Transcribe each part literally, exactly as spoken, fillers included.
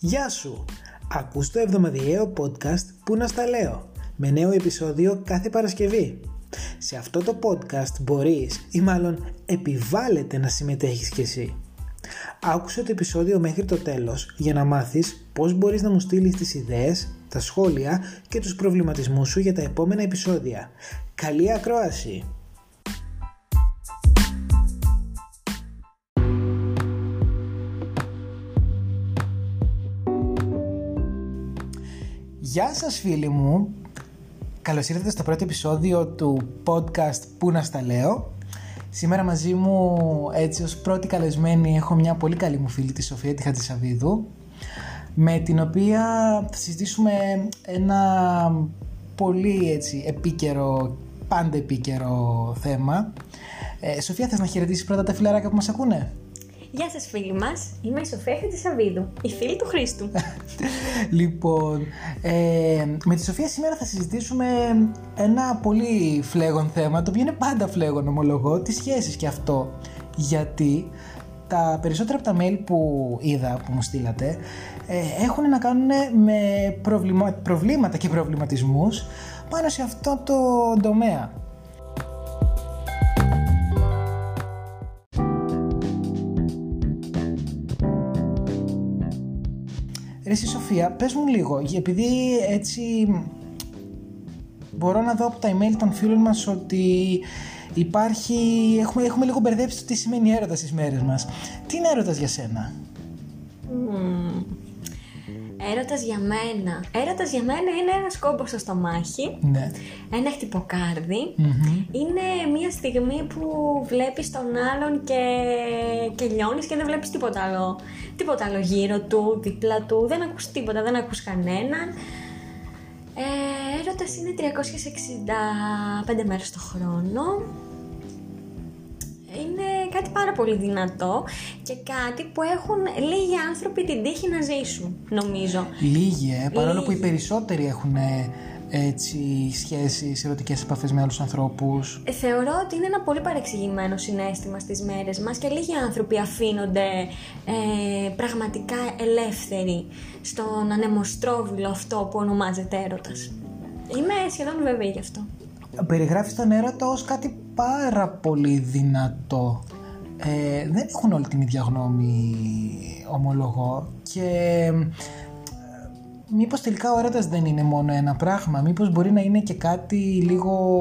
Γεια σου! Ακούς το εβδομαδιαίο podcast «Πού Να Σταλέω» με νέο επεισόδιο κάθε Παρασκευή. Σε αυτό το podcast μπορείς ή μάλλον επιβάλλεται να συμμετέχεις κι εσύ. Άκουσε το επεισόδιο μέχρι το τέλος για να μάθεις πώς μπορείς να μου στείλεις τις ιδέες, τα σχόλια και τους προβληματισμούς σου για τα επόμενα επεισόδια. Καλή ακρόαση! Γεια σας φίλοι μου, καλώς ήρθατε στο πρώτο επεισόδιο του podcast «Πού να Σταλέω». Σήμερα μαζί μου, έτσι ως πρώτη καλεσμένη, έχω μια πολύ καλή μου φίλη, τη Σοφία τη Χατζησαβίδου, με την οποία θα συζητήσουμε ένα πολύ έτσι επίκαιρο, πάντα επίκαιρο θέμα. Ε, Σοφία, θες να χαιρετήσεις πρώτα τα φιλαράκια που μας ακούνε? Γεια σας φίλοι μας, είμαι η Σοφία Χατζησαβίδου, η φίλη του Χρήστου. Λοιπόν, ε, με τη Σοφία σήμερα θα συζητήσουμε ένα πολύ φλέγον θέμα, το οποίο είναι πάντα φλέγον ομολογώ, τις σχέσεις και αυτό. Γιατί τα περισσότερα από τα mail που είδα, που μου στείλατε, ε, έχουν να κάνουν με προβλημα... προβλήματα και προβληματισμούς πάνω σε αυτό το τομέα. Ρε εσύ Σοφία, πες μου λίγο, επειδή έτσι μπορώ να δω από τα email των φίλων μας ότι υπάρχει, έχουμε, έχουμε λίγο μπερδέψει το τι σημαίνει έρωτα στις μέρες μας. Τι είναι έρωτας για σένα? Mm. Έρωτας για μένα. Έρωτας για μένα είναι ένας κόμπος στο στομάχι, ναι. Ένα χτυποκάρδι, mm-hmm. Είναι μια στιγμή που βλέπεις τον άλλον και, και λιώνεις και δεν βλέπεις τίποτα άλλο. Τίποτα άλλο γύρω του, δίπλα του, δεν ακούς τίποτα, δεν ακούς κανέναν. Ε, έρωτας είναι τριακόσιες εξήντα πέντε μέρες το χρόνο. Είναι κάτι πάρα πολύ δυνατό και κάτι που έχουν λίγοι άνθρωποι την τύχη να ζήσουν, νομίζω. Λίγοι, ε, παρόλο λίγοι. Που οι περισσότεροι έχουν έτσι, σχέσεις, ερωτικές επαφές με άλλους ανθρώπους. Θεωρώ ότι είναι ένα πολύ παρεξηγημένο συναίσθημα στις μέρες μας και λίγοι άνθρωποι αφήνονται ε, πραγματικά ελεύθεροι στον ανεμοστρόβιλο αυτό που ονομάζεται έρωτας. Είμαι σχεδόν βέβαιη γι' αυτό. Περιγράφεις τον έρωτα ως κάτι πάρα πολύ δυνατό. Ε, δεν έχουν όλη την ίδια γνώμη, ομολογώ. Και μήπως τελικά ο έρωτας δεν είναι μόνο ένα πράγμα, μήπως μπορεί να είναι και κάτι λίγο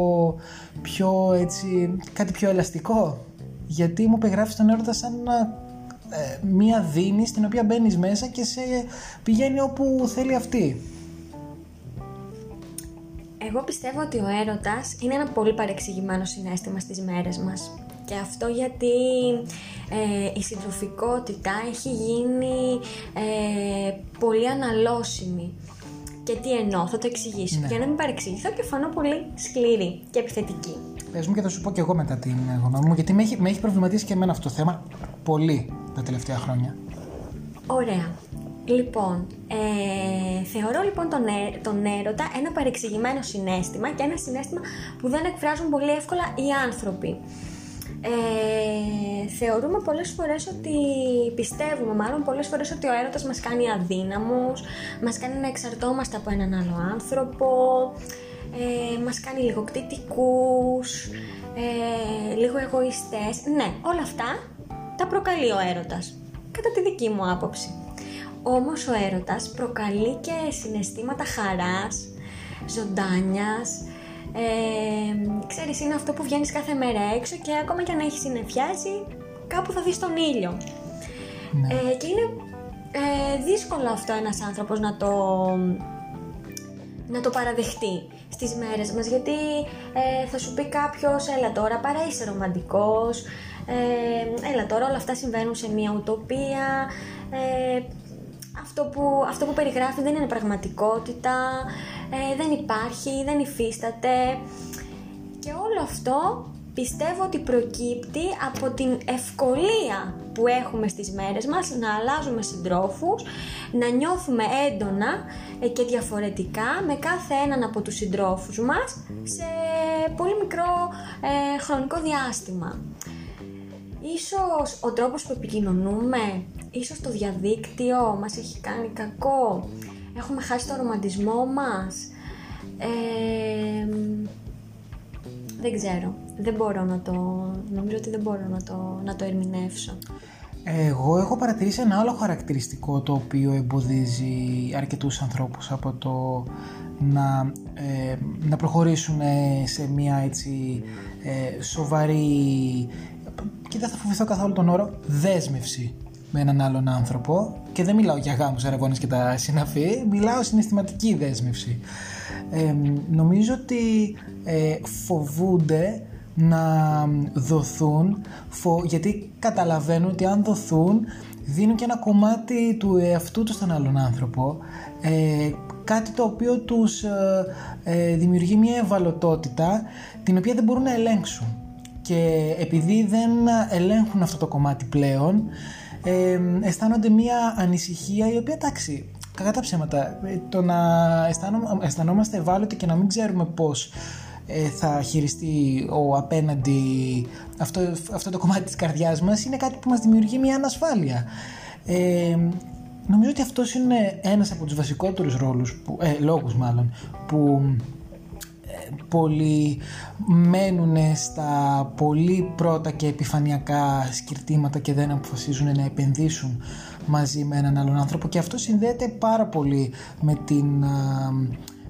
πιο έτσι, κάτι πιο ελαστικό. Γιατί μου περιγράφεις τον έρωτα σαν να, ε, μία δίνη στην οποία μπαίνεις μέσα και σε πηγαίνει όπου θέλει αυτή. Εγώ πιστεύω ότι ο έρωτας είναι ένα πολύ παρεξηγημένο συναίσθημα στις μέρες μας. Και αυτό γιατί ε, η συντροφικότητα έχει γίνει ε, πολύ αναλώσιμη. Και τι εννοώ, θα το εξηγήσω. Ναι. Για να μην παρεξηγηθώ και φανώ πολύ σκληρή και επιθετική. Πες μου και θα σου πω και εγώ μετά την γνώμη μου, γιατί με έχει, με έχει προβληματίσει και εμένα αυτό το θέμα πολύ τα τελευταία χρόνια. Ωραία. Λοιπόν, ε, θεωρώ λοιπόν τον, ε, τον έρωτα ένα παρεξηγημένο συναίσθημα και ένα συναίσθημα που δεν εκφράζουν πολύ εύκολα οι άνθρωποι. Ε, θεωρούμε πολλές φορές ότι, πιστεύουμε μάλλον πολλές φορές ότι ο έρωτας μας κάνει αδύναμους, μας κάνει να εξαρτώμαστε από έναν άλλο άνθρωπο, ε, μας κάνει λιγοκτητικούς, ε, λίγο εγωιστές. Ναι, όλα αυτά τα προκαλεί ο έρωτας, κατά τη δική μου άποψη. Όμως ο έρωτας προκαλεί και συναισθήματα χαράς, ζωντάνιας, ε, ξέρεις, είναι αυτό που βγαίνεις κάθε μέρα έξω και ακόμα και αν έχει συννεφιάσει, κάπου θα δεις τον ήλιο. Ναι. Ε, και είναι ε, δύσκολο αυτό ένας άνθρωπος να το, να το παραδεχτεί στις μέρες μας, γιατί ε, θα σου πει κάποιος, έλα τώρα, παρά είσαι ρομαντικός, ε, έλα τώρα, όλα αυτά συμβαίνουν σε μια ουτοπία, ε, Αυτό που, αυτό που περιγράφει δεν είναι πραγματικότητα, ε, δεν υπάρχει, δεν υφίσταται. Και όλο αυτό πιστεύω ότι προκύπτει από την ευκολία που έχουμε στις μέρες μας να αλλάζουμε συντρόφους, να νιώθουμε έντονα και διαφορετικά με κάθε έναν από τους συντρόφους μας σε πολύ μικρό ε, χρονικό διάστημα. Ίσως ο τρόπος που επικοινωνούμε, ίσως το διαδίκτυο μας έχει κάνει κακό, έχουμε χάσει το ρομαντισμό μας, ε, δεν ξέρω, δεν μπορώ να το, νομίζω ότι δεν μπορώ να το, να το ερμηνεύσω. Εγώ έχω παρατηρήσει ένα άλλο χαρακτηριστικό το οποίο εμποδίζει αρκετούς ανθρώπους από το να, ε, να προχωρήσουν σε μια έτσι ε, σοβαρή, και δεν θα φοβηθώ καθόλου τον όρο, δέσμευση με έναν άλλον άνθρωπο, και δεν μιλάω για γάμους, αραβώνες και τα συναφή, μιλάω συναισθηματική δέσμευση. Ε, νομίζω ότι ε, φοβούνται να δοθούν, φο... γιατί καταλαβαίνουν ότι αν δοθούν δίνουν και ένα κομμάτι του εαυτού τους στον άλλον άνθρωπο, ε, κάτι το οποίο τους ε, ε, δημιουργεί μια ευαλωτότητα την οποία δεν μπορούν να ελέγξουν, και επειδή δεν ελέγχουν αυτό το κομμάτι πλέον, ε, αισθάνονται μια ανησυχία η οποία, εντάξει, κακά τα ψέματα, το να αισθανόμαστε ευάλωτοι και να μην ξέρουμε πώς θα χειριστεί ο απέναντι αυτό, αυτό το κομμάτι της καρδιάς μας, είναι κάτι που μας δημιουργεί μια ανασφάλεια. Ε, νομίζω ότι αυτός είναι ένας από τους βασικότερους ρόλους που, ε, λόγους μάλλον που ε, πολλοί μένουν στα πολύ πρώτα και επιφανειακά σκυρτήματα και δεν αποφασίζουν να επενδύσουν μαζί με έναν άλλον άνθρωπο, και αυτό συνδέεται πάρα πολύ με την... Ε,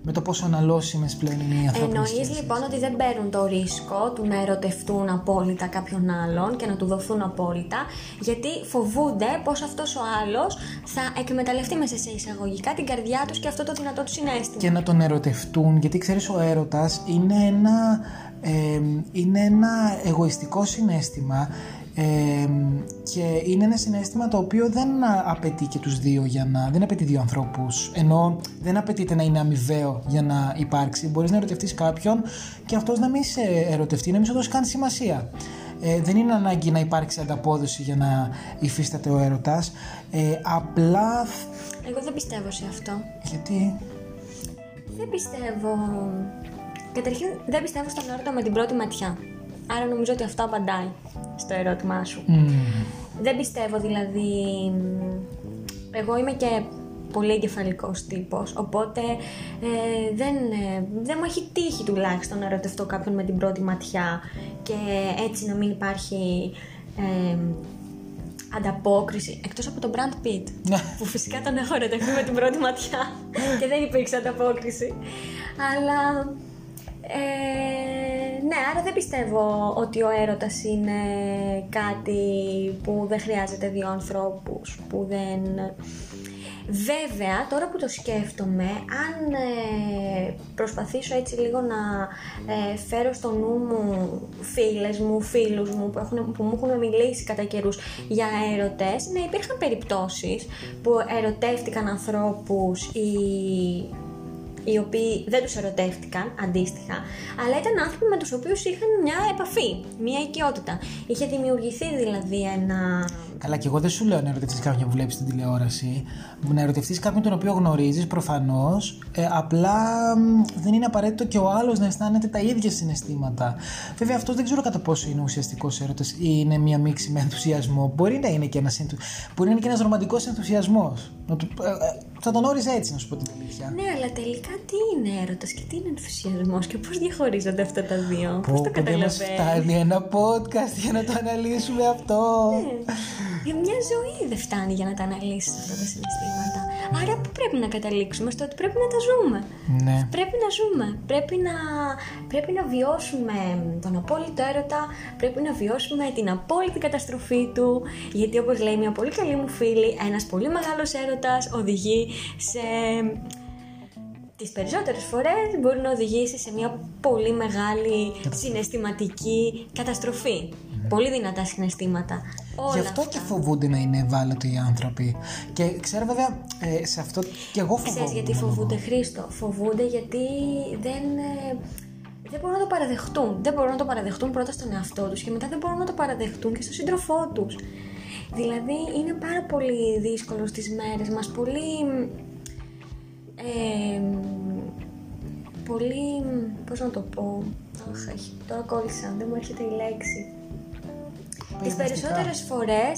με το πόσο αναλώσιμες πλέον είναι οι ανθρώπινες σχέσεις. Εννοείς λοιπόν ότι δεν παίρνουν το ρίσκο του να ερωτευτούν απόλυτα κάποιον άλλον και να του δοθούν απόλυτα, γιατί φοβούνται πως αυτός ο άλλος θα εκμεταλλευτεί μέσα σε εισαγωγικά την καρδιά τους και αυτό το δυνατό του συναίσθημα. Και να τον ερωτευτούν, γιατί ξέρεις, ο έρωτας είναι ένα, ε, είναι ένα εγωιστικό συναίσθημα, Ε, και είναι ένα συναίσθημα το οποίο δεν απαιτεί και τους δύο για να... δεν απαιτεί δύο ανθρώπους, ενώ δεν απαιτείται να είναι αμοιβαίο για να υπάρξει. Μπορείς να ερωτευτείς κάποιον και αυτός να μην σε ερωτευτεί, να μην σου δώσει καν σημασία. Ε, δεν είναι ανάγκη να υπάρξει ανταπόδοση για να υφίσταται ο έρωτας, ε, απλά... Εγώ δεν πιστεύω σε αυτό. Γιατί? Δεν πιστεύω... Καταρχήν δεν πιστεύω στον έρωτα με την πρώτη ματιά. Άρα νομίζω ότι αυτό απαντάει στο ερώτημά σου. Mm. Δεν πιστεύω, δηλαδή, εγώ είμαι και πολύ εγκεφαλικός τύπος, οπότε ε, δεν, ε, δεν μου έχει τύχει τουλάχιστον να ερωτευτώ κάποιον με την πρώτη ματιά και έτσι να μην υπάρχει ε, ανταπόκριση, εκτός από τον Brad Pitt που φυσικά τον έχω ερωτευτεί με την πρώτη ματιά και δεν υπήρξε ανταπόκριση, αλλά... Ε, ναι, άρα δεν πιστεύω ότι ο έρωτας είναι κάτι που δεν χρειάζεται δύο ανθρώπους, που δεν... Βέβαια, τώρα που το σκέφτομαι, αν ε, προσπαθήσω έτσι λίγο να ε, φέρω στο νου μου φίλες μου, φίλους μου που, έχουν, που μου έχουν μιλήσει κατά καιρούς για έρωτες, ναι, υπήρχαν περιπτώσεις που ερωτεύτηκαν ανθρώπους ή... οι οποίοι δεν τους ερωτεύτηκαν, αντίστοιχα, αλλά ήταν άνθρωποι με τους οποίους είχαν μια επαφή, μια οικειότητα. Είχε δημιουργηθεί δηλαδή ένα... Καλά, και εγώ δεν σου λέω να ερωτευτείς κάποιον που βλέπεις την τηλεόραση, να ερωτευτείς κάποιον τον οποίο γνωρίζεις προφανώς, ε, απλά δεν είναι απαραίτητο και ο άλλος να αισθάνεται τα ίδια συναισθήματα. Βέβαια, αυτό δεν ξέρω κατά πόσο είναι ουσιαστικός έρωτας ή είναι μια μίξη με ενθουσιασμό. Μπορεί να είναι και ένας, μπορεί να είναι και ένας ρομαντικός ενθουσιασμός. Θα τον όριζα έτσι, να σου πω την αλήθεια. Ναι, αλλά τελικά τι είναι έρωτας και τι είναι ενθουσιασμός και πώς διαχωρίζονται αυτά τα δύο, πώς το καταλαβαίνεις. Δεν μας φτάνει ένα podcast για να το αναλύσουμε αυτό. Ναι. Για μια ζωή δεν φτάνει για να τα αναλύσεις αυτά τα συναισθήματα. Άρα πού πρέπει να καταλήξουμε? Στο ότι πρέπει να τα ζούμε. Ναι. Πρέπει να ζούμε. Πρέπει να, πρέπει να βιώσουμε τον απόλυτο έρωτα, πρέπει να βιώσουμε την απόλυτη καταστροφή του. Γιατί, όπως λέει μια πολύ καλή μου φίλη, ένας πολύ μεγάλος έρωτας οδηγεί σε... τις περισσότερες φορές μπορεί να οδηγήσει σε μια πολύ μεγάλη συναισθηματική καταστροφή. Mm. Πολύ δυνατά συναισθήματα. Όλα γι' αυτό αυτά. Και φοβούνται να είναι ευάλωτοι οι άνθρωποι. Και ξέρω βέβαια, ε, σε αυτό και εγώ φοβούμαι. Ξέρεις γιατί φοβούνται, Χρήστο? Φοβούνται γιατί δεν... Ε, δεν μπορούν να το παραδεχτούν. Δεν μπορούν να το παραδεχτούν πρώτα στον εαυτό τους και μετά δεν μπορούν να το παραδεχτούν και στον σύντροφό τους. Δηλαδή είναι πάρα πολύ δύσκολο στις μέρες μας, πολύ... Ε, πολύ, πώς να το πω, αχ, τώρα κόλλησα, δεν μου έρχεται η λέξη. Τις περισσότερες φορές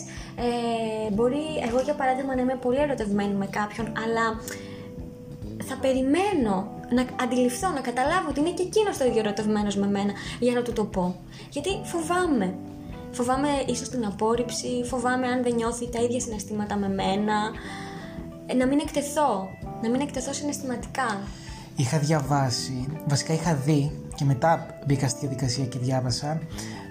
ε, μπορεί εγώ για παράδειγμα να είμαι πολύ ερωτευμένη με κάποιον, αλλά θα περιμένω να αντιληφθώ, να καταλάβω ότι είναι και εκείνος το ίδιο ερωτευμένος με μένα για να του το πω. Γιατί φοβάμαι. Φοβάμαι ίσως την απόρριψη, φοβάμαι αν δεν νιώθει τα ίδια συναισθήματα με μένα, να μην εκτεθώ, να μην εκτεθώ συναισθηματικά. Είχα διαβάσει, βασικά είχα δει και μετά μπήκα στη διαδικασία και διάβασα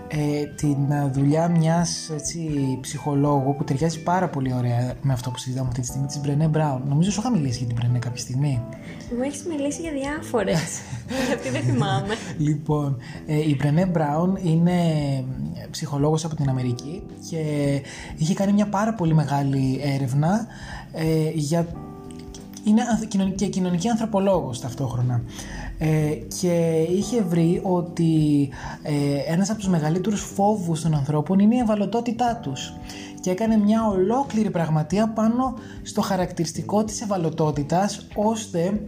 ε, την δουλειά μιας έτσι, ψυχολόγου που ταιριάζει πάρα πολύ ωραία με αυτό που συζητάμε αυτή τη στιγμή, της Brené Brown. Νομίζω σου είχα μιλήσει για την Brené κάποια στιγμή. Μου έχεις μιλήσει για διάφορες, γιατί δεν θυμάμαι. Λοιπόν, ε, η Brené Brown είναι ψυχολόγος από την Αμερική και είχε κάνει μια πάρα πολύ μεγάλη έρευνα ε, για... Είναι και κοινωνική ανθρωπολόγος ταυτόχρονα ε, και είχε βρει ότι ε, ένας από τους μεγαλύτερους φόβους των ανθρώπων είναι η ευαλωτότητά τους και έκανε μια ολόκληρη πραγματεία πάνω στο χαρακτηριστικό της ευαλωτότητας, ώστε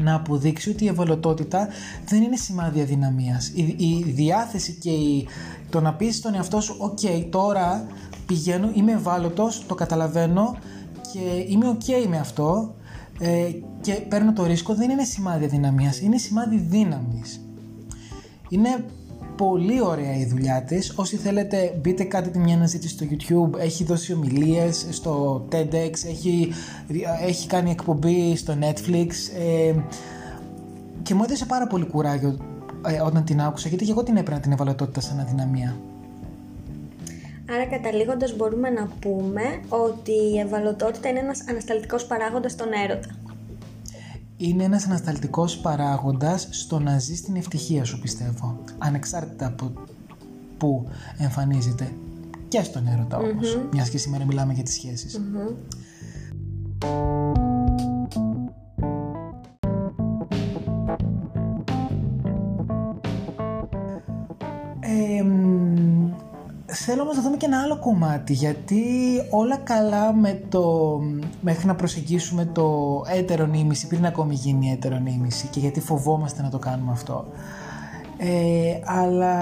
να αποδείξει ότι η ευαλωτότητα δεν είναι σημάδι αδυναμίας. Η, η διάθεση και η, το να πεις στον εαυτό σου «ΟΚ, okay, τώρα πηγαίνω, είμαι ευάλωτος, το καταλαβαίνω και είμαι οκ okay με αυτό». Και παίρνω το ρίσκο, δεν είναι σημάδι αδυναμίας, είναι σημάδι δύναμης. Είναι πολύ ωραία η δουλειά της. Όσοι θέλετε μπείτε, κάντε μια αναζήτηση στο YouTube, έχει δώσει ομιλίες στο TEDx, έχει, έχει κάνει εκπομπή στο Netflix ε, και μου έδωσε πάρα πολύ κουράγιο ε, όταν την άκουσα, γιατί και εγώ την έπαιρνα την ευαλωτότητα σαν αδυναμία. Άρα καταλήγοντας μπορούμε να πούμε ότι η ευαλωτότητα είναι ένας ανασταλτικός παράγοντας στον έρωτα. Είναι ένας ανασταλτικός παράγοντας στο να ζεις την ευτυχία σου, πιστεύω. Ανεξάρτητα από που εμφανίζεται και στον έρωτα όμως, mm-hmm. μιας και σήμερα μιλάμε για τις σχέσεις. Mm-hmm. Ε, Θέλω όμως να δούμε και ένα άλλο κομμάτι, γιατί όλα καλά με το... μέχρι να προσεγγίσουμε το έτερονίμηση, πριν ακόμη γίνει έτερονίμηση και γιατί φοβόμαστε να το κάνουμε αυτό. Ε, αλλά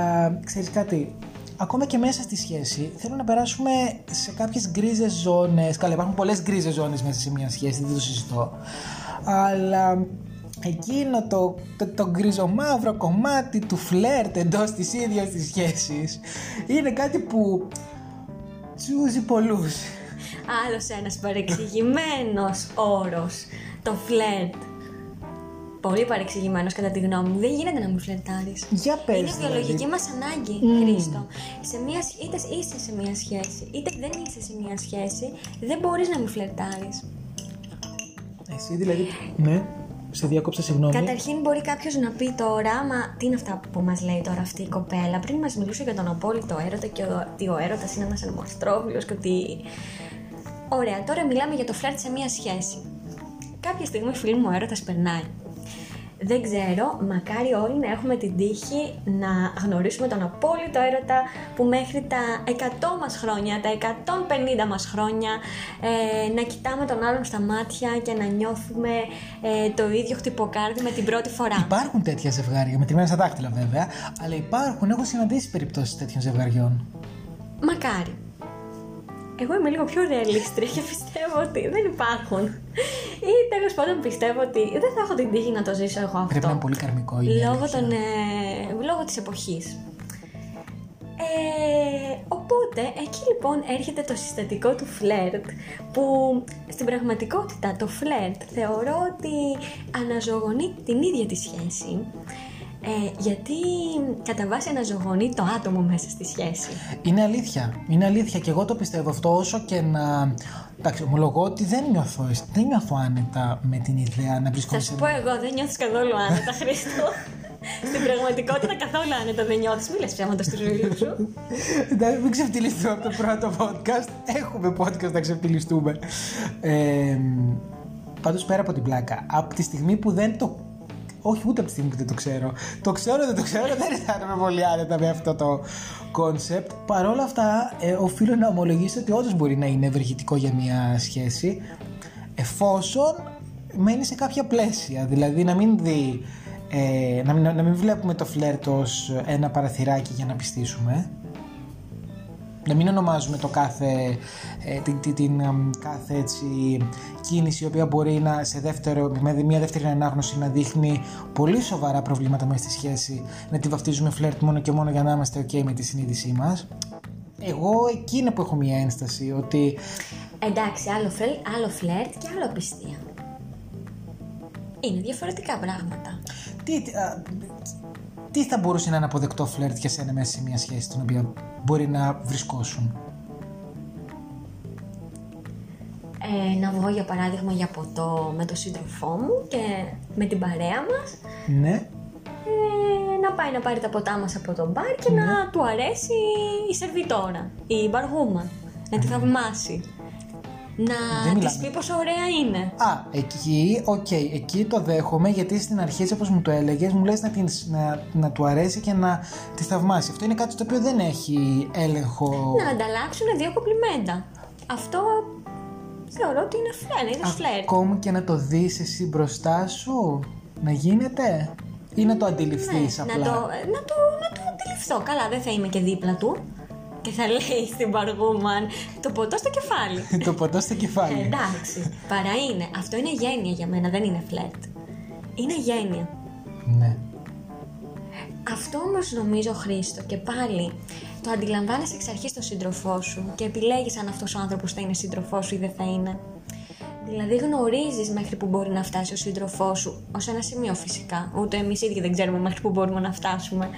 ξέρεις κάτι, ακόμα και μέσα στη σχέση θέλω να περάσουμε σε κάποιες γκρίζες ζώνες. Καλά, υπάρχουν πολλές γκρίζες ζώνες μέσα σε μια σχέση, δεν το συζητώ. Αλλά... εκείνο το, το, το γκριζομαύρο κομμάτι του φλερτ εντός της ίδιας της σχέσης είναι κάτι που τσούζει πολλούς. Άλλος ένας παρεξηγημένος όρος, το φλερτ. Πολύ παρεξηγημένος κατά τη γνώμη μου. Δεν γίνεται να μην φλερτάρεις. Για πες. Είναι βιολογική μας ανάγκη, mm. Χρήστο. Σε μια, είτε είσαι σε μια σχέση, είτε δεν είσαι σε μια σχέση, δεν μπορείς να μην φλερτάρεις. Εσύ δηλαδή, ναι. Σε διάκοψα, συγγνώμη. Καταρχήν, μπορεί κάποιος να πει τώρα, μα τι είναι αυτά που μας λέει τώρα αυτή η κοπέλα. Πριν μας μιλούσε για τον απόλυτο έρωτα και ότι ο έρωτας είναι ένας ανεμοστρόβιλος και ότι. Ωραία, τώρα μιλάμε για το φλερτ σε μία σχέση. Κάποια στιγμή, φίλοι μου, ο έρωτας περνάει. Δεν ξέρω, μακάρι όλοι να έχουμε την τύχη να γνωρίσουμε τον απόλυτο έρωτα που μέχρι τα εκατό μας χρόνια, τα εκατόν πενήντα μας χρόνια ε, να κοιτάμε τον άλλον στα μάτια και να νιώθουμε ε, το ίδιο χτυποκάρδι με την πρώτη φορά. Υπάρχουν τέτοια ζευγάρια, μετρημένα στα δάχτυλα βέβαια, αλλά υπάρχουν, έχω συναντήσει περιπτώσεις τέτοιων ζευγαριών. Μακάρι. Εγώ είμαι λίγο πιο ρεαλίστρια και πιστεύω ότι δεν υπάρχουν. Ή τέλος πάντων πιστεύω ότι δεν θα έχω την τύχη να το ζήσω εγώ αυτό. Πρέπει να είναι πολύ καρμικό. Λόγω, των, ε, λόγω της εποχής. Ε, οπότε εκεί λοιπόν έρχεται το συστατικό του φλερτ, που στην πραγματικότητα το φλερτ θεωρώ ότι αναζωογονεί την ίδια τη σχέση. Ε, γιατί κατά βάση αναζωογονεί το άτομο μέσα στη σχέση. Είναι αλήθεια, είναι αλήθεια και εγώ το πιστεύω αυτό, όσο και να... Εντάξει, ομολογώ ότι δεν νιώθω, δεν νιώθω άνετα με την ιδέα να βρισκόμαι. Θα σου πω εγώ, δεν νιώθεις καθόλου άνετα, Χρήστο. Στην πραγματικότητα καθόλου άνετα δεν νιώθεις, μη λες ψέματα στους φίλους σου. Εντάξει, μην ξεφτυλιστούμε από το πρώτο podcast, έχουμε podcast να ξεφτυλιστούμε. Ε, πάντως πέρα από την πλάκα, από τη στιγμή που δεν το... Όχι, ούτε από τη στιγμή που δεν το ξέρω. Το ξέρω, δεν το ξέρω, δεν αισθάνομαι πολύ άνετα με αυτό το κόνσεπτ. Παρ' όλα αυτά, ε, οφείλω να ομολογήσω ότι όντως μπορεί να είναι ευεργετικό για μια σχέση, εφόσον μένει σε κάποια πλαίσια. Δηλαδή, να μην, δει, ε, να μην, να μην βλέπουμε το φλερτ ως ένα παραθυράκι για να πιστήσουμε. Να μην ονομάζουμε το κάθε, ε, την, την, την κάθε έτσι, κίνηση η οποία μπορεί να, σε δεύτερο, με μια δεύτερη ανάγνωση να δείχνει πολύ σοβαρά προβλήματα μέσα στη σχέση, να τη βαφτίζουμε φλερτ μόνο και μόνο για να είμαστε ok με τη συνείδησή μας. Εγώ εκεί είναι που έχω μια ένσταση ότι... Εντάξει, άλλο φλερτ, άλλο φλερτ και άλλο απιστία. Είναι διαφορετικά πράγματα. Τι, τι, α, τι θα μπορούσε να είναι αποδεκτό φλερτ για σένα μέσα σε μια σχέση την οποία μπορεί να βρισκόσουν? Ε, να βγω για παράδειγμα για ποτό με τον σύντροφό μου και με την παρέα μας. Ναι. Ε, να πάει να πάρει τα ποτά μας από τον μπαρ και ναι. να του αρέσει η σερβιτόρα, η μπαργούμα, να τη θαυμάσει. Να της πει πόσο ωραία είναι. Α, εκεί, οκ, okay, εκεί το δέχομαι, γιατί στην αρχή, όπως μου το έλεγες, μου λες να, την, να, να του αρέσει και να τη θαυμάσει. Αυτό είναι κάτι το οποίο δεν έχει έλεγχο. Να ανταλλάξουν δύο κομπλιμέντα. Αυτό θεωρώ ότι είναι φλερ, είναι φλερ. Ακόμα και να το δεις εσύ μπροστά σου, να γίνεται, ή να το αντιληφθείς ναι, απλά. Να το, να, το, να το αντιληφθώ. Καλά, δεν θα είμαι και δίπλα του. Και θα λέει στην Παργούμαν το ποτό στο κεφάλι. Το ποτό στο κεφάλι. Εντάξει. Παρά είναι. Αυτό είναι γένεια για μένα, δεν είναι φλερτ. Είναι γένεια. Ναι. Αυτό όμως νομίζω, Χρήστο, και πάλι το αντιλαμβάνεσαι εξ αρχής τον σύντροφό σου και επιλέγεις αν αυτός ο άνθρωπος θα είναι σύντροφό σου ή δεν θα είναι. Δηλαδή γνωρίζεις μέχρι που μπορεί να φτάσει ο σύντροφός σου, ως ένα σημείο φυσικά, ούτε εμείς ίδιοι δεν ξέρουμε μέχρι που μπορούμε να φτάσουμε,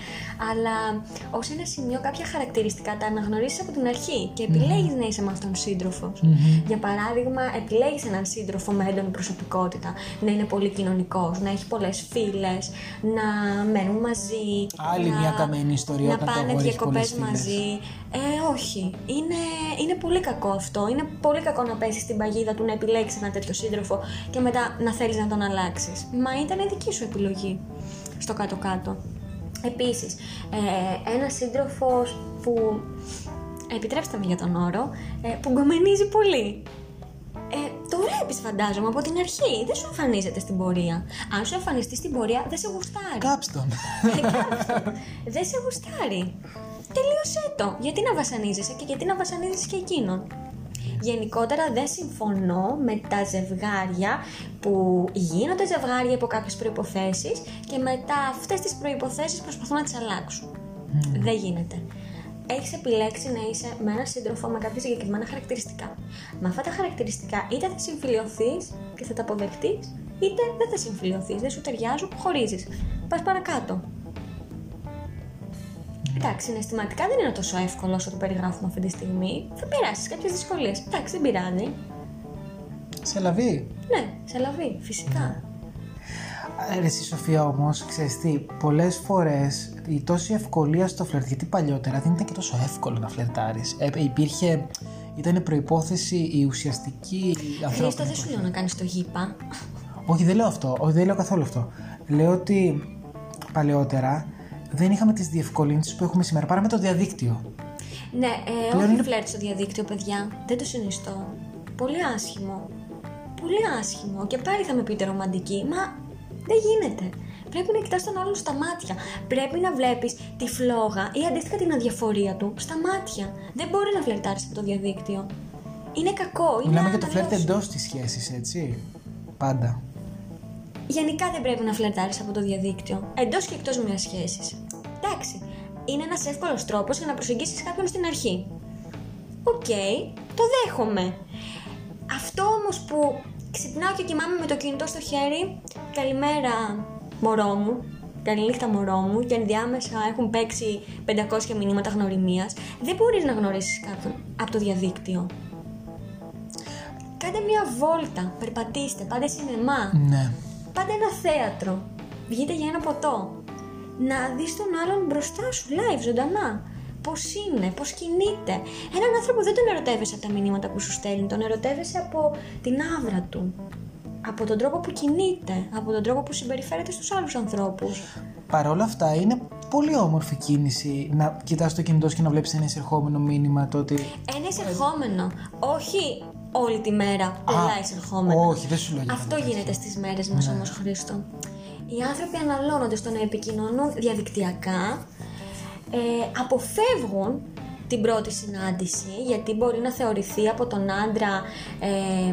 αλλά ως ένα σημείο κάποια χαρακτηριστικά τα αναγνωρίζεις από την αρχή και επιλέγεις mm-hmm. να είσαι με αυτόν σύντροφος. Mm-hmm. Για παράδειγμα, επιλέγεις έναν σύντροφο με έντονη προσωπικότητα, να είναι πολύ κοινωνικός, να έχει πολλές φίλες, να μένουν μαζί, άλλη να, μια καμένη ιστορία, να πάνε διακοπές μαζί. Ε, όχι. Είναι, είναι πολύ κακό αυτό. Είναι πολύ κακό να πέσεις στην παγίδα του να επιλέξεις έναν τέτοιο σύντροφο και μετά να θέλεις να τον αλλάξεις. Μα ήταν η δική σου επιλογή στο κάτω-κάτω. Επίσης, ε, ένας σύντροφος που, επιτρέψτε με για τον όρο, ε, που γκομενίζει πολύ. Ε, το βλέπεις φαντάζομαι από την αρχή, δεν σου εμφανίζεται στην πορεία. Αν σου εμφανιστεί στην πορεία, δεν σε γουστάρει. Κάψτον. Δεν σε γουστάρει. Τελείωσέ το. Γιατί να βασανίζεσαι και γιατί να βασανίζεσαι και εκείνον. Γενικότερα δεν συμφωνώ με τα ζευγάρια που γίνονται ζευγάρια υπό κάποιες προϋποθέσεις και μετά αυτές τις προϋποθέσεις προσπαθούν να τις αλλάξουν. Mm. Δεν γίνεται. Έχεις επιλέξει να είσαι με έναν σύντροφο με κάποια συγκεκριμένα χαρακτηριστικά. Με αυτά τα χαρακτηριστικά είτε θα συμφιλειωθείς και θα τα αποδεχτείς, είτε δεν θα συμφιλειωθείς, δεν σου ταιριάζουν, χωρίζεις. Πας παρακάτω. Εντάξει, συναισθηματικά δεν είναι τόσο εύκολο όσο το περιγράφουμε αυτή τη στιγμή. Θα περάσεις κάποιες δυσκολίες. Εντάξει, δεν πειράζει. Σε λαβεί. Ναι, σε λαβεί, φυσικά. Ρε εσύ Σοφία όμως, ξέρεις τι, πολλές φορές η τόση ευκολία στο φλερτ, γιατί παλιότερα δεν ήταν και τόσο εύκολο να φλερτάρεις, ε, υπήρχε, ήταν προϋπόθεση η ουσιαστική η ανθρώπινη. Χρήστο, δεν σου λέω να κάνεις το γήπα. Όχι, δεν λέω αυτό, όχι, δεν λέω καθόλου αυτό. Λέω ότι παλαιότερα δεν είχαμε τις διευκολύνσεις που έχουμε σήμερα, πάραμε το διαδίκτυο. Ναι, ε, πλέον όχι είναι... φλερτ στο διαδίκτυο παιδιά, δεν το συνιστώ, πολύ άσχημο, πολύ άσχημο και πάλι θα με πείτε ρομαντική, μα... Δεν γίνεται. Πρέπει να κοιτάς τον άλλον στα μάτια. Πρέπει να βλέπεις τη φλόγα ή αντίστοιχα την αδιαφορία του στα μάτια. Δεν μπορεί να φλερτάρεις από το διαδίκτυο. Είναι κακό. Είναι μιλάμε για το φλερτ εντός της σχέσης, έτσι. Πάντα. Γενικά δεν πρέπει να φλερτάρεις από το διαδίκτυο. Εντός και εκτός μιας σχέσης. Εντάξει. Είναι ένας εύκολος τρόπος για να προσεγγίσεις κάποιον στην αρχή. Οκ. Okay, το δέχομαι. Αυτό όμως που. Ξυπνάω και κοιμάμαι με το κινητό στο χέρι. Καλημέρα μωρό μου, καληνύχτα μωρό μου, και ενδιάμεσα έχουν παίξει πεντακόσια μηνύματα γνωριμίας. Δεν μπορείς να γνωρίσεις κάποιον από το διαδίκτυο. Κάντε μια βόλτα, περπατήστε, πάντε σινεμά, ναι. Πάντε ένα θέατρο, βγείτε για ένα ποτό. Να δεις τον άλλον μπροστά σου, live, ζωντανά. Πώς είναι, πώς κινείται. Έναν άνθρωπο δεν τον ερωτεύεσαι από τα μηνύματα που σου στέλνει, τον ερωτεύεσαι από την άβρα του, από τον τρόπο που κινείται, από τον τρόπο που συμπεριφέρεται στους άλλους ανθρώπους. Παρ' όλα αυτά είναι πολύ όμορφη κίνηση να κοιτάς το κινητό και να βλέπεις ένα εισερχόμενο μήνυμα. Το ότι... Ένα εισερχόμενο, όχι όλη τη μέρα, πολλά εισερχόμενα. Όχι, δεν σου λέω. Αυτό γίνεται στις μέρες μας ναι. όμως, Χρήστο. Οι άνθρωποι αναλώνονται στο να επικοινωνούν διαδικτυακά. Ε, αποφεύγουν την πρώτη συνάντηση, γιατί μπορεί να θεωρηθεί από τον άντρα ε,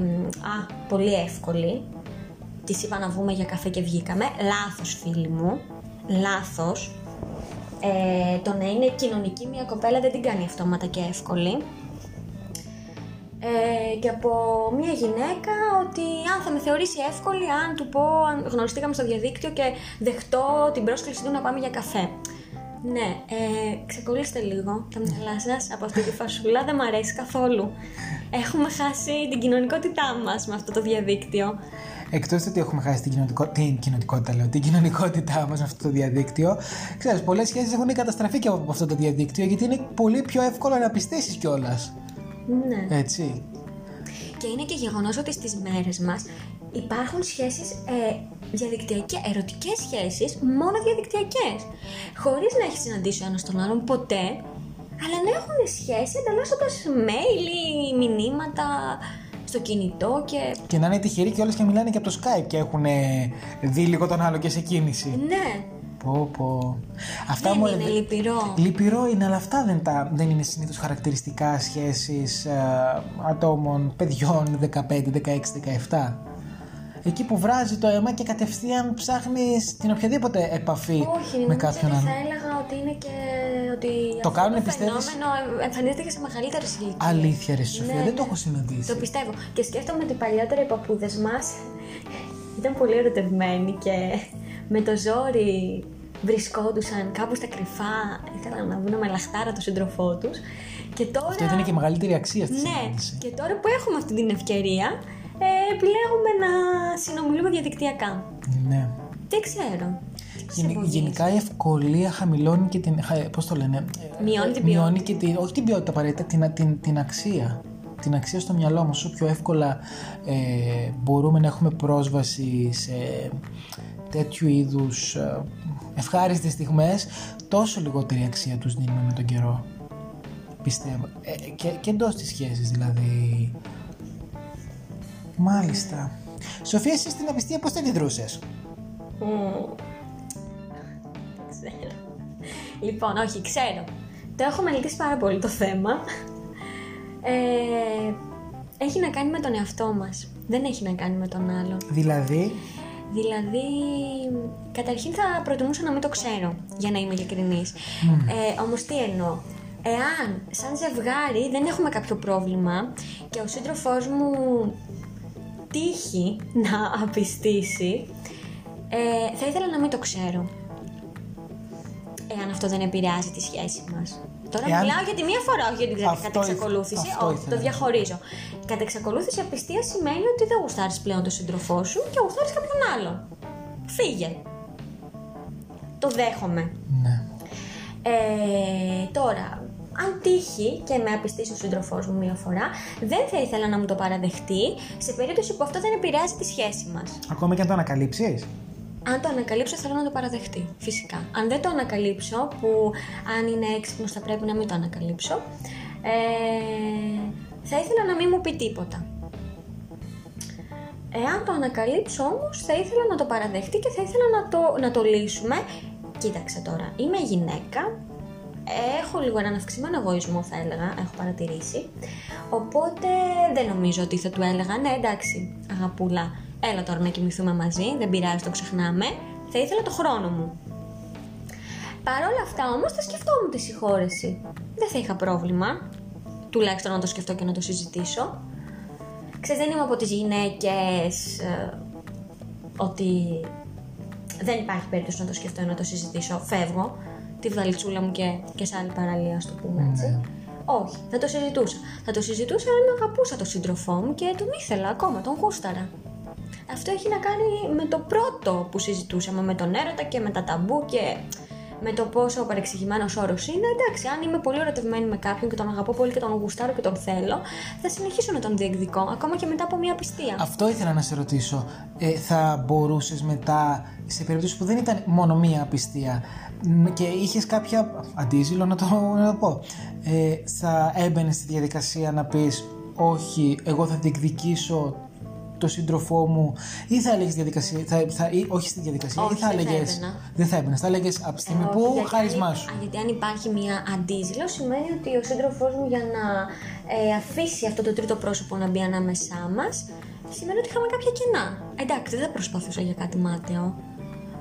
α, πολύ εύκολη. Της είπα να βγούμε για καφέ και βγήκαμε. Λάθος, φίλοι μου, λάθος. Ε, το να είναι κοινωνική μια κοπέλα δεν την κάνει αυτόματα και εύκολη. Ε, και από μια γυναίκα ότι αν θα με θεωρήσει εύκολη, αν του πω, αν γνωριστήκαμε στο διαδίκτυο και δεχτώ την πρόσκληση του να πάμε για καφέ. Ναι, ε, ξεκολλήστε λίγο τα μυαλά σας από αυτή τη φασούλα, δεν μ' αρέσει καθόλου. Έχουμε χάσει την κοινωνικότητά μας με αυτό το διαδίκτυο. Εκτός ότι έχουμε χάσει την, κοινωνικο... την κοινωνικότητα, λέω, την κοινωνικότητά μας με αυτό το διαδίκτυο, ξέρεις, πολλές σχέσεις έχουν καταστραφεί και από αυτό το διαδίκτυο, γιατί είναι πολύ πιο εύκολο να πιστήσεις κιόλας. Ναι. Έτσι. Και είναι και γεγονός ότι στις μέρες μας υπάρχουν σχέσεις ε, διαδικτυακές, ερωτικές σχέσεις, μόνο διαδικτυακές. Χωρίς να έχει συναντήσει ο ένας τον άλλον ποτέ, αλλά να έχουν σχέση ανταλλάσσοντας mail ή μηνύματα στο κινητό και... Και να είναι τυχεροί και όλες και μιλάνε και από το Skype και έχουν δει λίγο τον άλλο και σε κίνηση. Ναι. Πω, πω. Αυτά δεν είναι δε... λυπηρό. Λυπηρό είναι, αλλά αυτά δεν, τα... δεν είναι συνήθως χαρακτηριστικά σχέσεις ε, ατόμων, παιδιών δεκαπέντε, δεκαέξι, δεκαεπτά. Εκεί που βράζει το αίμα και κατευθείαν ψάχνεις την οποιαδήποτε επαφή. Όχι, με κάποιον άλλο. Όχι, θα έλεγα ότι είναι και... Ότι το κάνουν, πιστεύεις? Το φαινόμενο εμφανίζεται και σε μεγαλύτερες ηλικίες. Αλήθεια ρε Σοφία, ναι, δεν το έχω συναντήσει. Το πιστεύω. Και σκέφτομαι ότι παλιότερα οι παππούδες μας ήταν πολύ ερωτευμένοι και με το ζόρι βρισκόντουσαν κάπου στα κρυφά, ήθελαν να βγουν με λαχτάρα τον σύντροφό τους. Και τώρα... Αυτό ήταν και η μεγαλύτερη αξία αυτή. Ναι, και τώρα που έχουμε αυτή την ευκαιρία, ε, επιλέγουμε να συνομιλούμε διαδικτυακά. Ναι. Δεν ξέρω. Γεν, γενικά η ευκολία χαμηλώνει και την. Πώς το λένε, μειώνει την μειώνει ποιότητα. Και την, όχι την ποιότητα απαραίτητα, την, την, την αξία. Την αξία στο μυαλό μας. Όσο πιο εύκολα ε, μπορούμε να έχουμε πρόσβαση σε τέτοιου είδους ευχάριστες στιγμές, τόσο λιγότερη αξία τους δίνουμε με τον καιρό. Πιστεύω. Ε, και, και εντός της σχέσης δηλαδή. Μάλιστα. Σοφία, εσύ στην απιστία πώς την αντιδρούσες? Mm. Ξέρω. Λοιπόν, όχι, ξέρω. Το έχω μελετήσει πάρα πολύ το θέμα. Ε, έχει να κάνει με τον εαυτό μας. Δεν έχει να κάνει με τον άλλον. Δηλαδή? Δηλαδή, καταρχήν θα προτιμούσα να μην το ξέρω, για να είμαι ειλικρινής. Mm. Ε, όμως τι εννοώ. Εάν, σαν ζευγάρι, δεν έχουμε κάποιο πρόβλημα και ο σύντροφός μου τύχει να απιστήσει, ε, θα ήθελα να μην το ξέρω. Εάν αυτό δεν επηρεάζει τη σχέση μας. Τώρα εάν... μιλάω για τη μία φορά, όχι για την κατά εξακολούθηση. Όχι, το διαχωρίζω. Κατά εξακολούθηση, απιστία σημαίνει ότι δεν γουστάρεις πλέον τον σύντροφό σου και γουστάρεις κάποιον άλλον. Φύγε. Το δέχομαι. Ναι. Ε, τώρα, αν τύχει και με απιστήσει ο σύντροφός μου μία φορά, δεν θα ήθελα να μου το παραδεχτεί σε περίπτωση που αυτό δεν επηρεάζει τη σχέση μας. Ακόμα και αν το ανακαλύψεις. Αν το ανακαλύψω, θέλω να το παραδεχτεί, φυσικά. Αν δεν το ανακαλύψω, που αν είναι έξυπνος θα πρέπει να μην το ανακαλύψω, ε, θα ήθελα να μην μου πει τίποτα. Εάν το ανακαλύψω όμως, θα ήθελα να το παραδεχτεί και θα ήθελα να το, να το λύσουμε. Κοίταξε τώρα, είμαι γυναίκα, έχω λίγο έναν αυξημένο εγωισμό θα έλεγα, έχω παρατηρήσει, οπότε δεν νομίζω ότι θα του έλεγα, ναι εντάξει αγαπούλα, έλα τώρα να κοιμηθούμε μαζί, δεν πειράζει, το ξεχνάμε. Θα ήθελα το χρόνο μου. Παρ' όλα αυτά όμως θα σκεφτόμουν τη συγχώρεση. Δεν θα είχα πρόβλημα, τουλάχιστον να το σκεφτώ και να το συζητήσω. Ξέρεις, δεν είμαι από τις γυναίκες ε, ότι δεν υπάρχει περίπτωση να το σκεφτώ ή να το συζητήσω. Φεύγω τη βαλιτσούλα μου και, και σε άλλη παραλία, α το πούμε έτσι. Όχι, θα το συζητούσα. Θα το συζητούσα αν αγαπούσα τον σύντροφό μου και τον ήθελα ακόμα, τον γούσταρα. Αυτό έχει να κάνει με το πρώτο που συζητούσαμε, με τον έρωτα και με τα ταμπού και με το πόσο παρεξηγημένος όρος είναι. Εντάξει, αν είμαι πολύ ερωτευμένη με κάποιον και τον αγαπώ πολύ και τον γουστάρω και τον θέλω, θα συνεχίσω να τον διεκδικώ, ακόμα και μετά από μια απιστία. Αυτό ήθελα να σε ρωτήσω. Ε, θα μπορούσες μετά, σε περίπτωση που δεν ήταν μόνο μια απιστία και είχες κάποια αντίζηλο, να το, να το πω, ε, θα έμπαινες στη διαδικασία να πεις, όχι, εγώ θα διεκδικήσω το σύντροφό μου, ή θα έλεγες διαδικασία, θα, θα, ή, όχι στη διαδικασία, όχι, ή θα έλεγες. Δεν θα έμπαινε, θα έλεγες από τη στιγμή που χάρισμά σου. Γιατί αν υπάρχει μια αντίζηλωση, σημαίνει ότι ο σύντροφός μου για να ε, αφήσει αυτό το τρίτο πρόσωπο να μπει ανάμεσά μας, σημαίνει ότι είχαμε κάποια κενά. Εντάξει, δεν προσπαθούσα για κάτι μάταιο.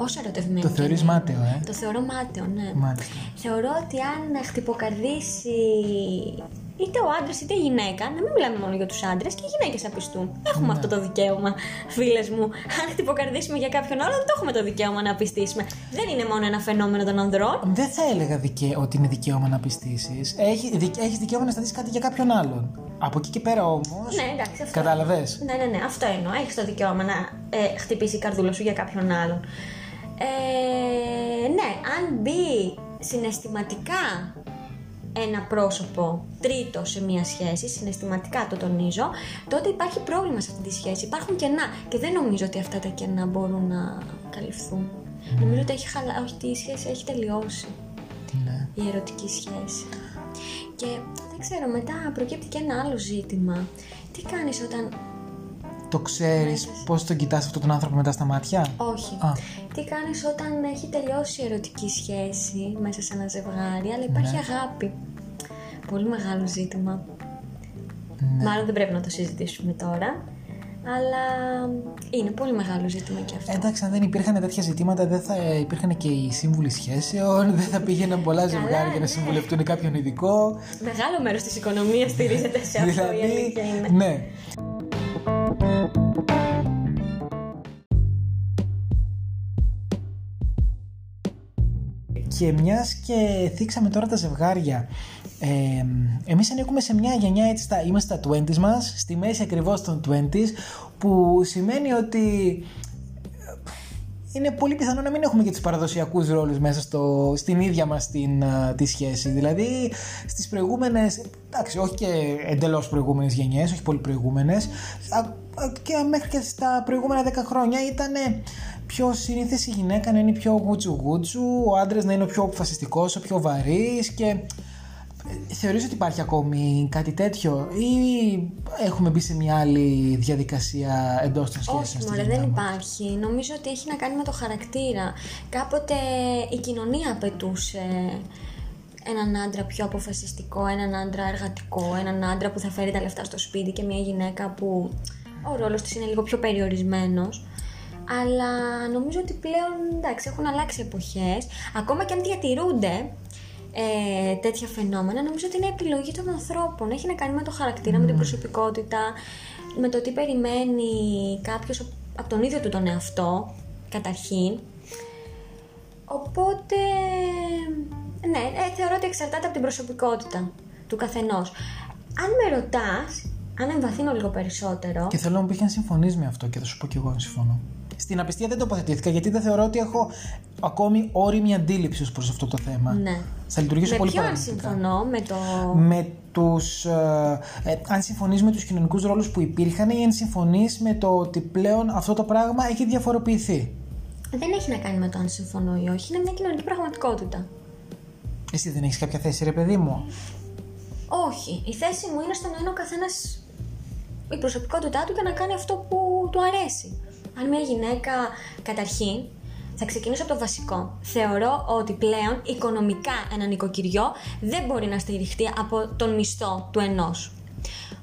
Όσο ερωτευμένη. Το θεωρείς μάταιο, ε? Το θεωρώ μάταιο, ναι. Μάλιστα. Θεωρώ ότι αν χτυποκαρδίσει είτε ο άντρας είτε η γυναίκα, να μην μιλάμε μόνο για τους άντρες, και οι γυναίκες απιστούν. Έχουμε ναι. αυτό το δικαίωμα, φίλες μου. Αν χτυποκαρδίσουμε για κάποιον άλλον, το έχουμε το δικαίωμα να απιστήσουμε. Δεν είναι μόνο ένα φαινόμενο των ανδρών. Δεν θα έλεγα δικαι... ότι είναι δικαίωμα να απιστήσεις. Έχεις δικαι... δικαίωμα να σταθείς κάτι για κάποιον άλλον. Από εκεί και πέρα όμως. Ναι, εντάξει, αυτό. Κατάλαβες. Ναι, ναι, ναι, αυτό εννοώ. Έχεις το δικαίωμα να ε, χτυπήσει η καρδούλα σου για κάποιον άλλον. Ε, ναι, αν μπει συναισθηματικά ένα πρόσωπο τρίτο σε μία σχέση, συναισθηματικά το τονίζω, τότε υπάρχει πρόβλημα σε αυτή τη σχέση. Υπάρχουν κενά και δεν νομίζω ότι αυτά τα κενά μπορούν να καλυφθούν. Mm. Νομίζω ότι, έχει χαλα... ότι η σχέση έχει τελειώσει. Ναι. Η ερωτική σχέση. Και δεν ξέρω, μετά προκύπτει και ένα άλλο ζήτημα. Τι κάνεις όταν. Το ξέρεις πώς τον κοιτάς αυτόν τον άνθρωπο μετά στα μάτια? Όχι. Α. Τι κάνεις όταν έχει τελειώσει η ερωτική σχέση μέσα σε ένα ζευγάρι, αλλά υπάρχει ναι. αγάπη. Πολύ μεγάλο ζήτημα. Ναι. Μάλλον δεν πρέπει να το συζητήσουμε τώρα, αλλά είναι πολύ μεγάλο ζήτημα και αυτό. Εντάξει, αν δεν υπήρχαν τέτοια ζητήματα, δεν θα υπήρχαν και οι σύμβουλοι σχέσεων, δεν θα πήγαιναν πολλά ζευγάρια για να συμβουλευτούν κάποιον ειδικό. Μεγάλο μέρος της οικονομίας στηρίζεται σε αυτό, δηλαδή, η αλήθεια είναι. Ναι. Και μιας και θίξαμε τώρα τα ζευγάρια, ε, εμείς ανήκουμε σε μια γενιά, έτσι, στα, είμαστε στα είκοσι μας, στη μέση ακριβώς των είκοσι, που σημαίνει ότι είναι πολύ πιθανό να μην έχουμε και τους παραδοσιακούς ρόλους μέσα στο, στην ίδια μας την, uh, τη σχέση. Δηλαδή στις προηγούμενες, εντάξει, όχι και εντελώς προηγούμενες γενιές, όχι πολύ προηγούμενες, και μέχρι και στα προηγούμενα δέκα χρόνια ήταν πιο συνήθες η γυναίκα να είναι πιο γουτσου-γουτσου, ο άντρας να είναι ο πιο αποφασιστικός, ο πιο βαρύς, και θεωρείς ότι υπάρχει ακόμη κάτι τέτοιο, ή έχουμε μπει σε μια άλλη διαδικασία εντός των σχέσεων? Όχι, μωρέ, δεν υπάρχει. Νομίζω ότι έχει να κάνει με το χαρακτήρα. Κάποτε η κοινωνία απαιτούσε έναν άντρα πιο αποφασιστικό, έναν άντρα εργατικό, έναν άντρα που θα φέρει τα λεφτά στο σπίτι, και μια γυναίκα που ο ρόλος της είναι λίγο πιο περιορισμένος. Αλλά νομίζω ότι πλέον, εντάξει, έχουν αλλάξει εποχές. Ακόμα και αν διατηρούνται Ε, τέτοια φαινόμενα, νομίζω ότι είναι επιλογή των ανθρώπων. Έχει να κάνει με το χαρακτήρα, mm. με την προσωπικότητα, με το τι περιμένει κάποιος από τον ίδιο του τον εαυτό, καταρχήν. Οπότε, ναι, ε, θεωρώ ότι εξαρτάται από την προσωπικότητα του καθενός. Αν με ρωτάς, αν εμβαθύνω λίγο περισσότερο. Και θέλω να μου πεις αν συμφωνείς με αυτό, και θα σου πω κι εγώ αν συμφωνώ. Στην απιστία δεν τοποθετήθηκα, γιατί δεν θεωρώ ότι έχω ακόμη όριμη αντίληψη ως προς αυτό το θέμα. Ναι. Θα λειτουργήσω με πολύ παραδεκτικά. Με ποιον συμφωνώ, με το. Με τους. Ε, ε, αν συμφωνείς με τους κοινωνικούς ρόλους που υπήρχαν, ή αν συμφωνείς με το ότι πλέον αυτό το πράγμα έχει διαφοροποιηθεί. Δεν έχει να κάνει με το αν συμφωνώ ή όχι, είναι μια κοινωνική πραγματικότητα. Εσύ δεν έχεις κάποια θέση, ρε παιδί μου? Όχι. Η θέση μου είναι στο να είναι ο καθένας η προσωπικότητά του και να κάνει αυτό που του αρέσει. Αν μια γυναίκα, καταρχήν, θα ξεκινήσω από το βασικό. Θεωρώ ότι πλέον οικονομικά ένα νοικοκυριό δεν μπορεί να στηριχτεί από τον μισθό του ενός.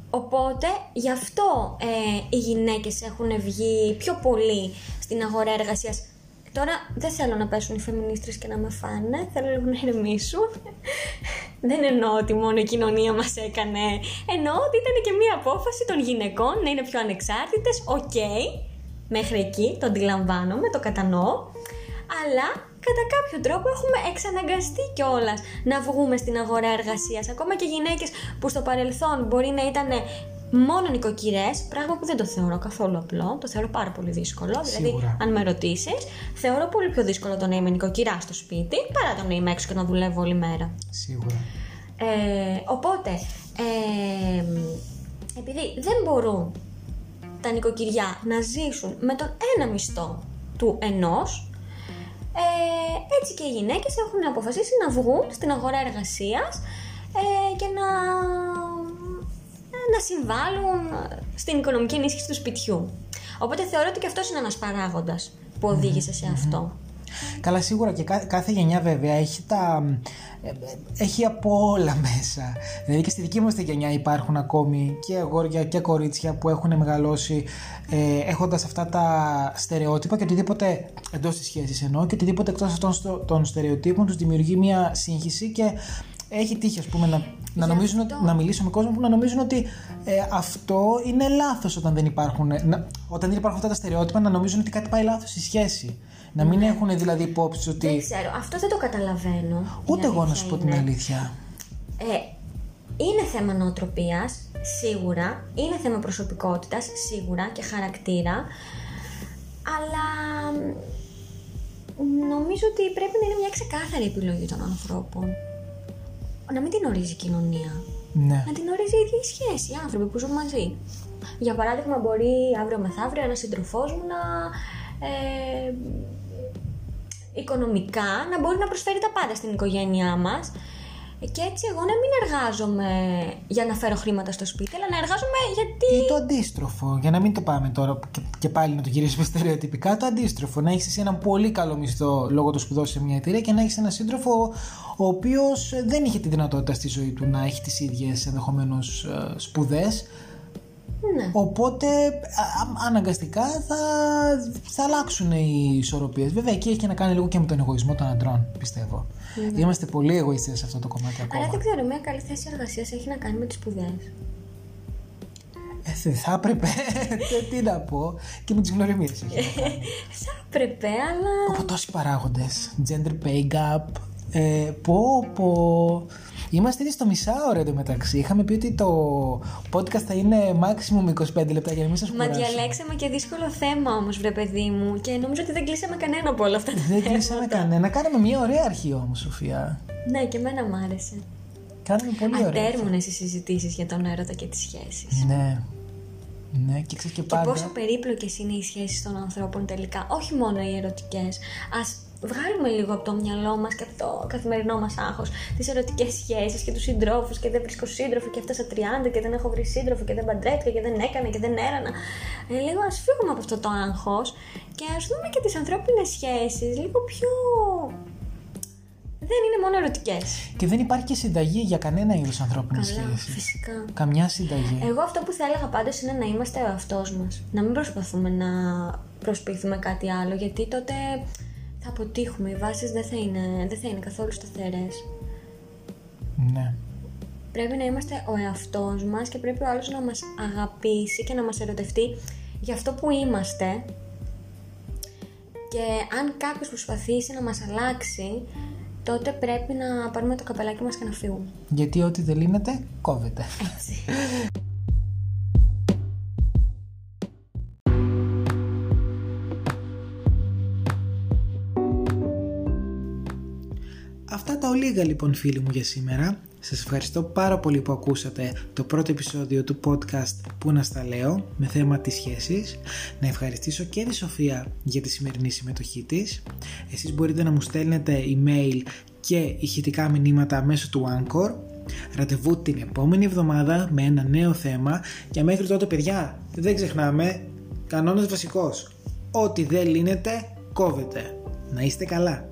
Οπότε, γι' αυτό ε, οι γυναίκες έχουν βγει πιο πολύ στην αγορά εργασίας. Τώρα δεν θέλω να πέσουν οι φεμινίστρες και να με φάνε, θέλω λίγο να ηρεμήσουν. Δεν εννοώ ότι μόνο η κοινωνία μας έκανε. Εννοώ ότι ήταν και μια απόφαση των γυναικών να είναι πιο ανεξάρτητες, οκ. Okay. Μέχρι εκεί το αντιλαμβάνομαι, το κατανοώ, αλλά κατά κάποιο τρόπο έχουμε εξαναγκαστεί κιόλας να βγούμε στην αγορά εργασίας. Ακόμα και γυναίκες που στο παρελθόν μπορεί να ήταν μόνο νοικοκυρές, πράγμα που δεν το θεωρώ καθόλου απλό, το θεωρώ πάρα πολύ δύσκολο. Σίγουρα. Δηλαδή, αν με ρωτήσεις, θεωρώ πολύ πιο δύσκολο το να είμαι νοικοκυρά στο σπίτι παρά το να είμαι έξω και να δουλεύω όλη μέρα. Σίγουρα. Ε, οπότε, ε, επειδή δεν μπορούν τα νοικοκυριά να ζήσουν με τον ένα μισθό του ενός, ε, έτσι και οι γυναίκες έχουν αποφασίσει να βγουν στην αγορά εργασίας ε, και να να συμβάλλουν στην οικονομική ενίσχυση του σπιτιού. Οπότε θεωρώ ότι και αυτός είναι ένας παράγοντας που οδήγησε σε αυτό. Καλά, σίγουρα, και κάθε γενιά βέβαια έχει, τα... έχει από όλα μέσα. Δηλαδή και στη δική μας τη γενιά υπάρχουν ακόμη και αγόρια και κορίτσια που έχουν μεγαλώσει ε, έχοντας αυτά τα στερεότυπα, και οτιδήποτε εντός της σχέσης εννοώ, και οτιδήποτε εκτός αυτών των στερεοτύπων τους δημιουργεί μια σύγχυση, και έχει τύχει, ας πούμε, να, να, νομίζουν, ότι, να μιλήσω με κόσμο που να νομίζουν ότι ε, αυτό είναι λάθος, όταν δεν υπάρχουν, να, όταν δεν υπάρχουν αυτά τα στερεότυπα, να νομίζουν ότι κάτι πάει λάθος στη σχέση. Να μην ναι. έχουν δηλαδή υπόψη ότι. Δεν ξέρω, αυτό δεν το καταλαβαίνω. Ούτε εγώ να σου πω την αλήθεια. Ε, είναι θέμα νοοτροπίας, σίγουρα. Είναι θέμα προσωπικότητας, σίγουρα, και χαρακτήρα. Αλλά νομίζω ότι πρέπει να είναι μια ξεκάθαρη επιλογή των ανθρώπων. Να μην την ορίζει η κοινωνία. Ναι. Να την ορίζει η ίδια η σχέση, οι άνθρωποι που ζουν μαζί. Για παράδειγμα, μπορεί αύριο μεθαύριο ένας σύντροφός μου να. Ε, οικονομικά να μπορεί να προσφέρει τα πάντα στην οικογένειά μας, και έτσι εγώ να μην εργάζομαι για να φέρω χρήματα στο σπίτι, αλλά να εργάζομαι γιατί. Ή το αντίστροφο, για να μην το πάμε τώρα και πάλι να το γυρίσουμε στερεοτυπικά, το αντίστροφο, να έχεις εσύ έναν πολύ καλό μισθό λόγω του σπουδών σε μια εταιρεία και να έχεις έναν σύντροφο ο οποίος δεν είχε τη δυνατότητα στη ζωή του να έχει τις ίδιες ενδεχομένως σπουδές. Ναι. Οπότε α, αναγκαστικά θα, θα αλλάξουν οι ισορροπίες. Βέβαια, εκεί έχει να κάνει λίγο και με τον εγωισμό των αντρών, πιστεύω. Ναι. Είμαστε πολύ εγωιστές σε αυτό το κομμάτι ακόμα. Αλλά δεν ξέρω, μια καλή θέση εργασίας έχει να κάνει με τις σπουδές. Ε, θα έπρεπε. Τι να πω. Και με τις γνωριμίες έχει να κάνει. Θα έπρεπε, αλλά. Από τόσοι παράγοντες. Gender pay gap. Ε, πω, πω. Είμαστε ήδη στο μισάωρο εντωμεταξύ. Είχαμε πει ότι το podcast θα είναι maximum είκοσι πέντε λεπτά για να μην σας κουράσω. Μα διαλέξαμε και δύσκολο θέμα όμως, βρε παιδί μου. Και νομίζω ότι δεν κλείσαμε κανένα από όλα αυτά τα θέματα. Δεν κλείσαμε κανένα. Κάναμε μια ωραία αρχή όμως, Σοφία. Ναι, και εμένα μου άρεσε. Κάναμε πολύ ωραία. Ατέρμονες οι συζητήσεις για τον έρωτα και τις σχέσεις. Ναι. Ναι, και ξέρεις και πάντα. Και πόσο περίπλοκες είναι οι σχέσεις των ανθρώπων τελικά. Όχι μόνο οι ερωτικές. Ας βγάλουμε λίγο από το μυαλό μας και το καθημερινό μας άγχος, τις ερωτικές σχέσεις και τους συντρόφους, και δεν βρίσκω σύντροφο και έφτασα τριάντα και δεν έχω βρει σύντροφο και δεν παντρεύτηκα και δεν έκανα και δεν έρανα. Ε, λίγο ας φύγουμε από αυτό το άγχος και ας δούμε και τις ανθρώπινες σχέσεις λίγο πιο. Δεν είναι μόνο ερωτικές. Και δεν υπάρχει και συνταγή για κανένα είδος ανθρώπινης σχέσης. Φυσικά. Καμιά συνταγή. Εγώ αυτό που θα έλεγα πάντως είναι να είμαστε ο εαυτός μας. Να μην προσπαθούμε να προσποιηθούμε κάτι άλλο, γιατί τότε θα αποτύχουμε. Οι βάσεις δεν θα είναι, δεν θα είναι καθόλου σταθερές. Ναι. Πρέπει να είμαστε ο εαυτός μας και πρέπει ο άλλος να μας αγαπήσει και να μας ερωτευτεί για αυτό που είμαστε. Και αν κάποιος προσπαθήσει να μας αλλάξει, τότε πρέπει να πάρουμε το καπελάκι μας και να φύγουμε. Γιατί ό,τι δεν λύνεται, κόβεται. Έτσι. Αυτά τα ολίγα λοιπόν, φίλοι μου, για σήμερα. Σας ευχαριστώ πάρα πολύ που ακούσατε το πρώτο επεισόδιο του podcast Πού Να Σταλέω, με θέμα τις σχέσεις. Να ευχαριστήσω και τη Σοφία για τη σημερινή συμμετοχή της. Εσείς μπορείτε να μου στέλνετε email και ηχητικά μηνύματα μέσω του Anchor. Ραντεβού την επόμενη εβδομάδα με ένα νέο θέμα. Και μέχρι τότε, παιδιά, δεν ξεχνάμε, κανόνας βασικός. Ό,τι δεν λύνεται, κόβεται. Να είστε καλά.